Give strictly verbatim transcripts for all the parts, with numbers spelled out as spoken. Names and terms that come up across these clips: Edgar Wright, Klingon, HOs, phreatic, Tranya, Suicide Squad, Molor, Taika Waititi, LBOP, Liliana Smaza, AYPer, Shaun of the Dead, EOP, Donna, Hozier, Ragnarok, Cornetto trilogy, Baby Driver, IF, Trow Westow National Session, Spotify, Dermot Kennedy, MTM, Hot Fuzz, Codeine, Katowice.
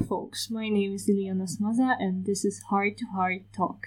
Hi folks, my name is Liliana Smaza and this is Heart to Heart Talk.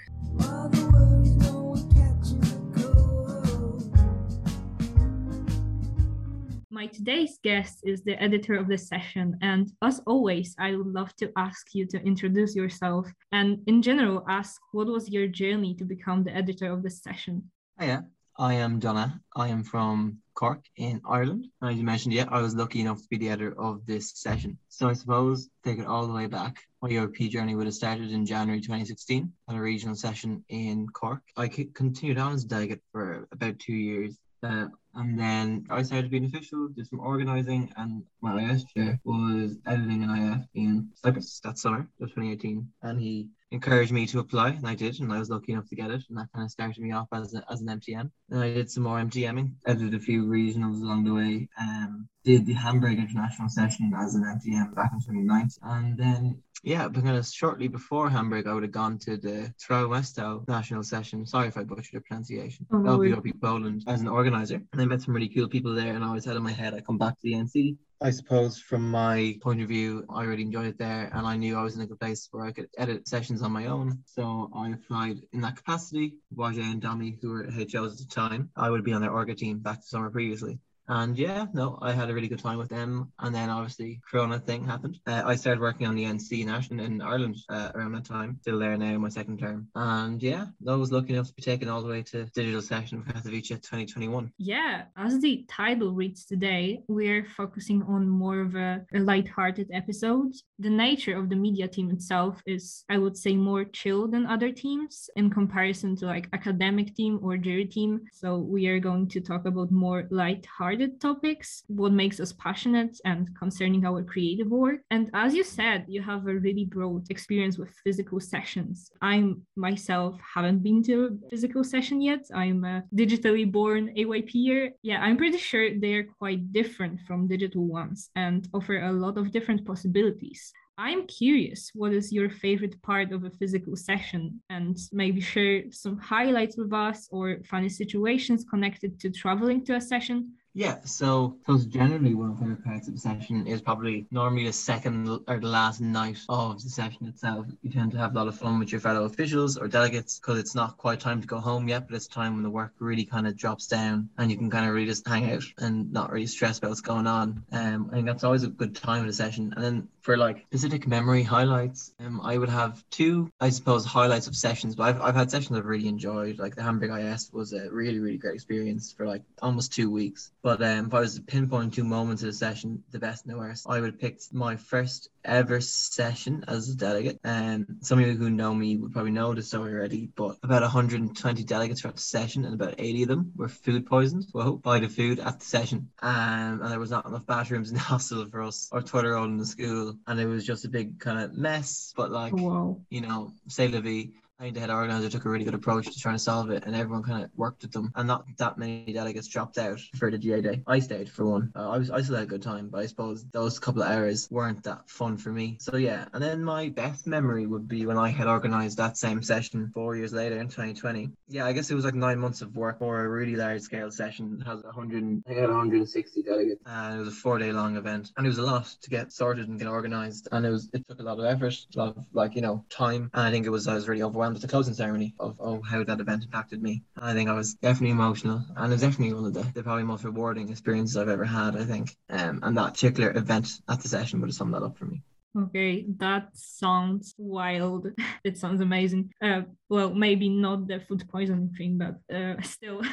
My today's guest is the editor of the session, and as always, I would love to ask you to introduce yourself and in general ask what was your journey to become the editor of the session? Hiya, I am Donna. I am from Cork in Ireland. And as you mentioned, yeah, I was lucky enough to be the editor of this session. So I suppose, take it all the way back, my E O P journey would have started in January twenty sixteen at a regional session in Cork. I continued on as delegate for about two years. Uh, and then I started being official, did some organising, and my I S chair was editing an I F in Cyprus that summer of twenty eighteen. And he encouraged me to apply, and I did, and I was lucky enough to get it, and that kind of started me off as, a, as an M T M. And I did some more MTMing, edited a few regionals along the way, um, did the Hamburg International Session as an M T M back in twenty nineteen, and then yeah, but kind of shortly before Hamburg, I would have gone to the Trow Westow National Session. Sorry if I butchered the pronunciation. Oh, L B O P Poland as an organizer. And I met some really cool people there, and I always had in my head, I come back to the N C. I suppose from my point of view, I really enjoyed it there, and I knew I was in a good place where I could edit sessions on my own. So I applied in that capacity. Wajay and Dami, who were H Os at the time, I would be on their orga team back the summer previously. And yeah, no, I had a really good time with them. And then obviously Corona thing happened. Uh, I started working on the N C National in Ireland uh, around that time. Still there now in my second term. And yeah, I was lucky enough to be taken all the way to Digital Session of Katowice twenty twenty-one. Yeah, as the title reads today, we're focusing on more of a, a lighthearted episode. The nature of the media team itself is, I would say, more chill than other teams in comparison to like academic team or jury team. So we are going to talk about more lighthearted topics, what makes us passionate and concerning our creative work. And as you said, you have a really broad experience with physical sessions. I myself haven't been to a physical session yet. I'm a digitally born AYPer. Yeah, I'm pretty sure they are quite different from digital ones and offer a lot of different possibilities. I'm curious, what is your favorite part of a physical session? And maybe share some highlights with us or funny situations connected to traveling to a session. Yeah, so those generally one of my favorite parts of the session is probably normally the second or the last night of the session itself. You tend to have a lot of fun with your fellow officials or delegates because it's not quite time to go home yet, but it's time when the work really kind of drops down and you can kind of really just hang out and not really stress about what's going on. Um, I think that's always a good time of the session. And then for like specific memory highlights, um, I would have two, I suppose, highlights of sessions, but I've, I've had sessions I've really enjoyed. Like the Hamburg I S was a really, really great experience for like almost two weeks. But um, if I was to pinpoint two moments of the session, the best and the worst, I would have picked my first ever session as a delegate. And um, some of you who know me would probably know this story already, but about one hundred twenty delegates throughout the session and about eighty of them were food poisoned whoa, by the food at the session. Um, and there was not enough bathrooms in the hostel for us or twelve-year-old in the school. And it was just a big kind of mess. But like, wow. You know, c'est la vie. I think the head organizer took a really good approach to trying to solve it, and everyone kind of worked with them. And not that many delegates dropped out for the G A day. I stayed for one. Uh, I was I still had a good time, but I suppose those couple of hours weren't that fun for me. So yeah, and then my best memory would be when I had organized that same session four years later in twenty twenty. Yeah, I guess it was like nine months of work for a really large scale session. It has one hundred, I had one hundred sixty delegates, and it was a four day long event, and it was a lot to get sorted and get organized, and it was it took a lot of effort, a lot of like you know time, and I think it was I was really overwhelmed with the closing ceremony of oh, how that event impacted me. And I think I was definitely emotional, and it was definitely one of the, the probably most rewarding experiences I've ever had, I think. Um, and that particular event at the session would have summed that up for me. Okay, that sounds wild. It sounds amazing. Uh, well, maybe not the food poisoning thing, but uh, still.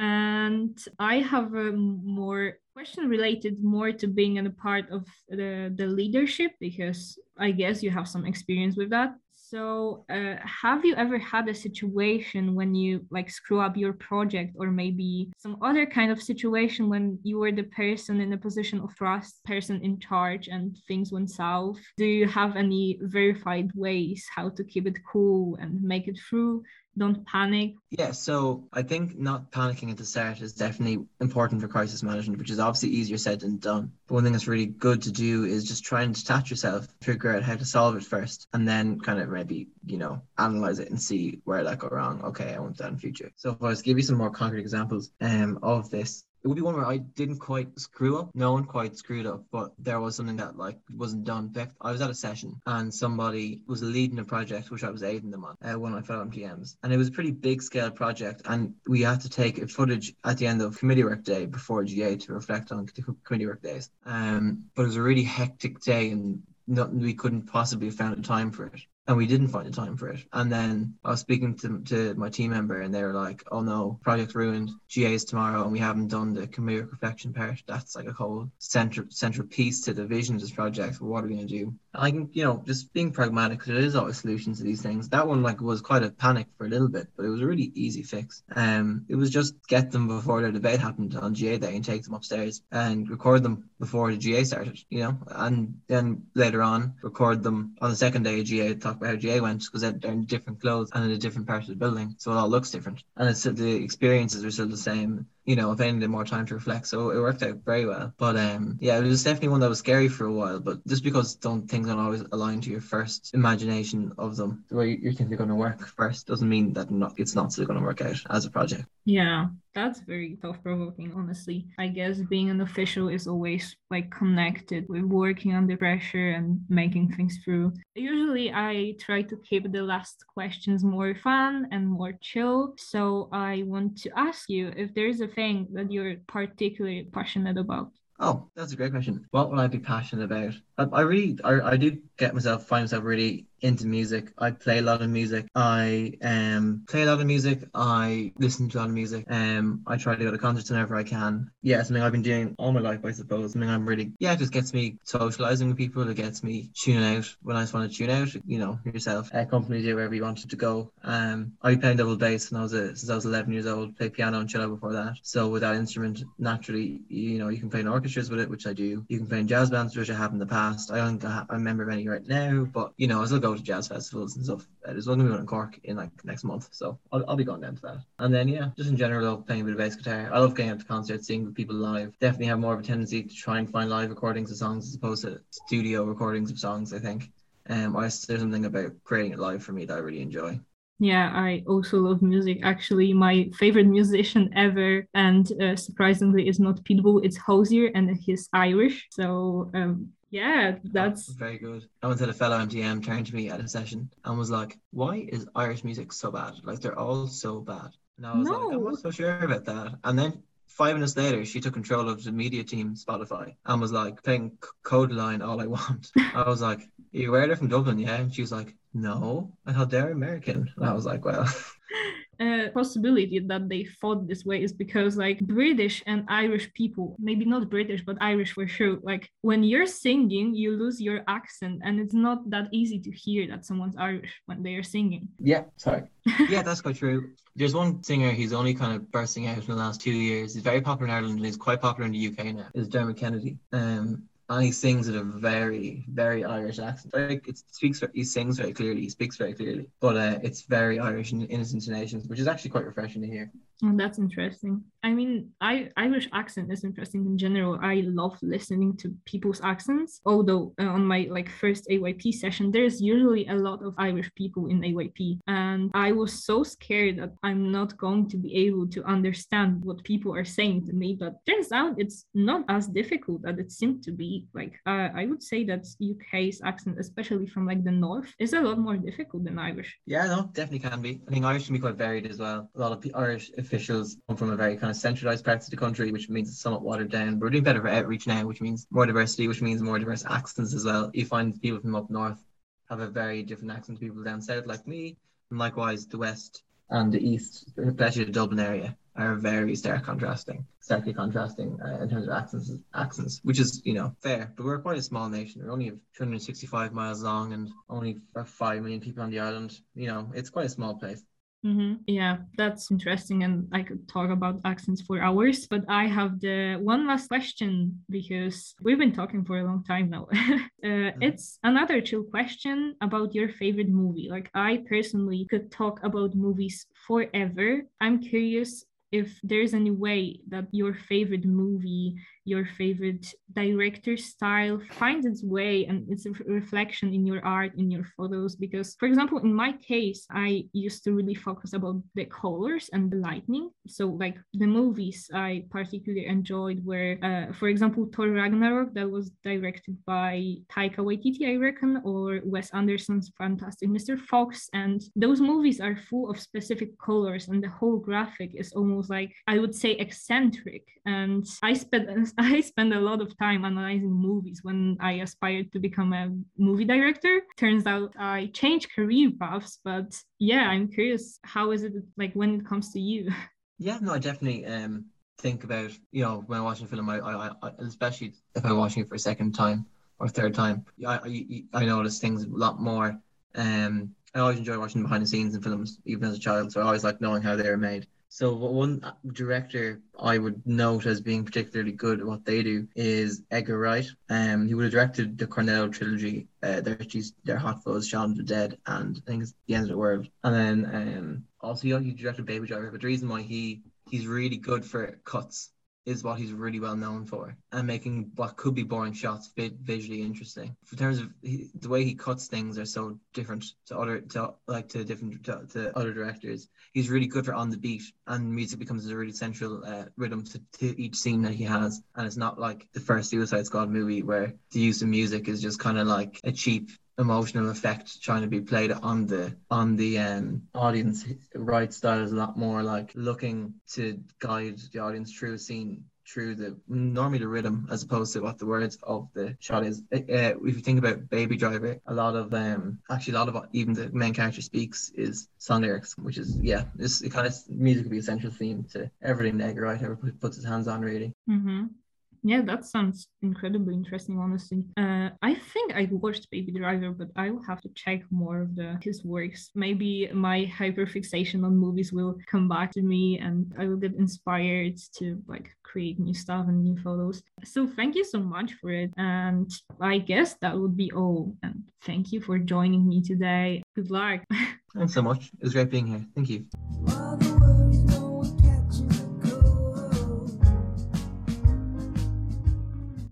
And I have a more question related more to being a part of the, the leadership, because I guess you have some experience with that. So uh, have you ever had a situation when you like screw up your project, or maybe some other kind of situation when you were the person in a position of trust, person in charge, and things went south? Do you have any verified ways how to keep it cool and make it through? Don't panic. Yeah, so I think not panicking at the start is definitely important for crisis management, which is obviously easier said than done. But one thing that's really good to do is just try and detach yourself, figure out how to solve it first, and then kind of maybe, you know, analyze it and see where that got wrong. Okay, I want that in future. So if I was to give you some more concrete examples um, of this, it would be one where I didn't quite screw up. No one quite screwed up, but there was something that like wasn't done. I was at a session and somebody was leading a project which I was aiding them on uh, when I fell on M T Ms, and it was a pretty big scale project, and we had to take footage at the end of committee work day before G A to reflect on committee work days. Um, but it was a really hectic day, and not, we couldn't possibly have found a time for it. And we didn't find the time for it. And then I was speaking to, to my team member, and they were like, oh no, project's ruined, G A's tomorrow, and we haven't done the committee reflection part. That's like a whole central, central piece to the vision of this project. What are we going to do? I can, you know, just being pragmatic, because there is always solutions to these things. That one like was quite a panic for a little bit, but it was a really easy fix. Um, it was just get them before their debate happened on G A day and take them upstairs and record them before the G A started, you know, and then later on record them on the second day of G A, talk about how G A went, because they're in different clothes and in a different part of the building, so it all looks different, and it's the experiences are still the same. You know, if anything, more time to reflect. So it worked out very well. But um, yeah, it was definitely one that was scary for a while. But just because don't things don't always align to your first imagination of them, the way you think they're going to work first, doesn't mean that not, it's not still going to work out as a project. Yeah, that's very thought-provoking, honestly. I guess being an official is always like connected with working under pressure and making things through. Usually I try to keep the last questions more fun and more chill. So I want to ask you if there is a thing that you're particularly passionate about? Oh, that's a great question. What would I be passionate about? I, I really, I, I do get myself, find myself really into music. I play a lot of music. I um play a lot of music. I listen to a lot of music. Um, I try to go to concerts whenever I can. Yeah, something I've been doing all my life, I suppose. Something I'm really, yeah, it just gets me socializing with people. It gets me tuning out when I just want to tune out, you know, yourself. Uh, companies do wherever you wanted to go. Um, I've been playing double bass since I was a, since I was eleven years old. Played piano and cello before that. So with that instrument, naturally, you know, you can play in orchestras with it, which I do. You can play in jazz bands, which I have in the past. I don't I remember any right now, but you know, I still go to jazz festivals and stuff. There's one going to be one in Cork in like next month, so I'll, I'll be going down to that. And then yeah, just in general, I love playing a bit of bass guitar. I love going out to concerts, seeing people live. Definitely have more of a tendency to try and find live recordings of songs as opposed to studio recordings of songs, I think. Um, I, there's something about creating it live for me that I really enjoy. Yeah, I also love music. Actually, my favorite musician ever, and uh, surprisingly, is not Pitbull, it's Hozier, and he's Irish. So um, yeah, that's... that's very good. I once had a fellow M T M turn to me at a session and was like, why is Irish music so bad? Like, they're all so bad. And I was no. like, I'm not so sure about that. And then five minutes later, she took control of the media team, Spotify, and was like, playing Codeine, All I Want. I was like, you were there from Dublin, yeah? And she was like, no, I thought they're American. And I was like, well... Uh, possibility that they fought this way is because like British and Irish people, maybe not British but Irish for sure, like when you're singing you lose your accent, and it's not that easy to hear that someone's Irish when they are singing. Yeah, sorry. Yeah, that's quite true. There's one singer who's only kind of bursting out in the last two years. He's very popular in Ireland and he's quite popular in the U K now. Is Dermot Kennedy. Um And he sings with a very, very Irish accent. Like it speaks, he sings very clearly, he speaks very clearly, but uh, it's very Irish in, in its intonations, which is actually quite refreshing to hear. Oh, that's interesting. I mean, I, Irish accent is interesting in general. I love listening to people's accents. Although uh, on my like first A Y P session, there's usually a lot of Irish people in A Y P. And I was so scared that I'm not going to be able to understand what people are saying to me. But turns out it's not as difficult as it seemed to be. Like uh, I would say that U K's accent, especially from like the north, is a lot more difficult than Irish. Yeah, no, definitely can be. I think Irish can be quite varied as well. A lot of the Irish... If officials come from a very kind of centralised part of the country, which means it's somewhat watered down. We're doing better for outreach now, which means more diversity, which means more diverse accents as well. You find people from up north have a very different accent to people down south like me, and likewise the west and the east, especially the Dublin area, are very stark contrasting, starkly contrasting uh, in terms of accents, accents, which is, you know, fair. But we're quite a small nation. We're only two hundred sixty-five miles long and only five million people on the island. You know, it's quite a small place. Mm-hmm. Yeah, that's interesting, and I could talk about accents for hours, but I have the one last question because we've been talking for a long time now. uh, mm-hmm. It's another chill question about your favorite movie. Like I personally could talk about movies forever. I'm curious if there's any way that your favorite movie, your favorite director style finds its way and it's a reflection in your art, in your photos. Because, for example, in my case, I used to really focus about the colors and the lighting. So like the movies I particularly enjoyed were, uh, for example, Thor Ragnarok, that was directed by Taika Waititi, I reckon, or Wes Anderson's Fantastic Mister Fox. And those movies are full of specific colors, and the whole graphic is almost like, I would say, eccentric. And I spent I spend a lot of time analyzing movies when I aspired to become a movie director. Turns out I changed career paths, but yeah, I'm curious, how is it like when it comes to you? Yeah, no, I definitely um, think about, you know, when I'm watching a film, I, I, I, especially if I'm watching it for a second time or third time, I, I, I notice things a lot more. Um, I always enjoy watching behind the scenes in films, even as a child, so I always like knowing how they were made. So one director I would note as being particularly good at what they do is Edgar Wright. Um, he would have directed the Cornetto trilogy, uh, their, their Hot Fuzz, Shaun of the Dead, and I think it's The End of the World. And then um, also, you know, he directed Baby Driver, but the reason why he he's really good for cuts is what he's really well known for, and making what could be boring shots bit visually interesting. In terms of he, the way he cuts things are so different to other to like to different to, to other directors. He's really good for on the beat, and music becomes a really central uh, rhythm to, to each scene that he has. And it's not like the first Suicide Squad movie where the use of music is just kind of like a cheap emotional effect trying to be played on the on the um audience. Right style is a lot more like looking to guide the audience through a scene, through the normally the rhythm as opposed to what the words of the shot is. Uh, if you think about Baby Driver, a lot of um actually a lot of even the main character speaks is song lyrics, which is yeah this it kind of music would be a central theme to everything Edgar Wright ever puts his hands on, really. Mm-hmm. Yeah, that sounds incredibly interesting, honestly. Uh, I think I watched Baby Driver, but I will have to check more of the, his works. Maybe my hyperfixation on movies will come back to me and I will get inspired to like create new stuff and new photos. So thank you so much for it. And I guess that would be all. And thank you for joining me today. Good luck. Thanks so much. It was great being here. Thank you.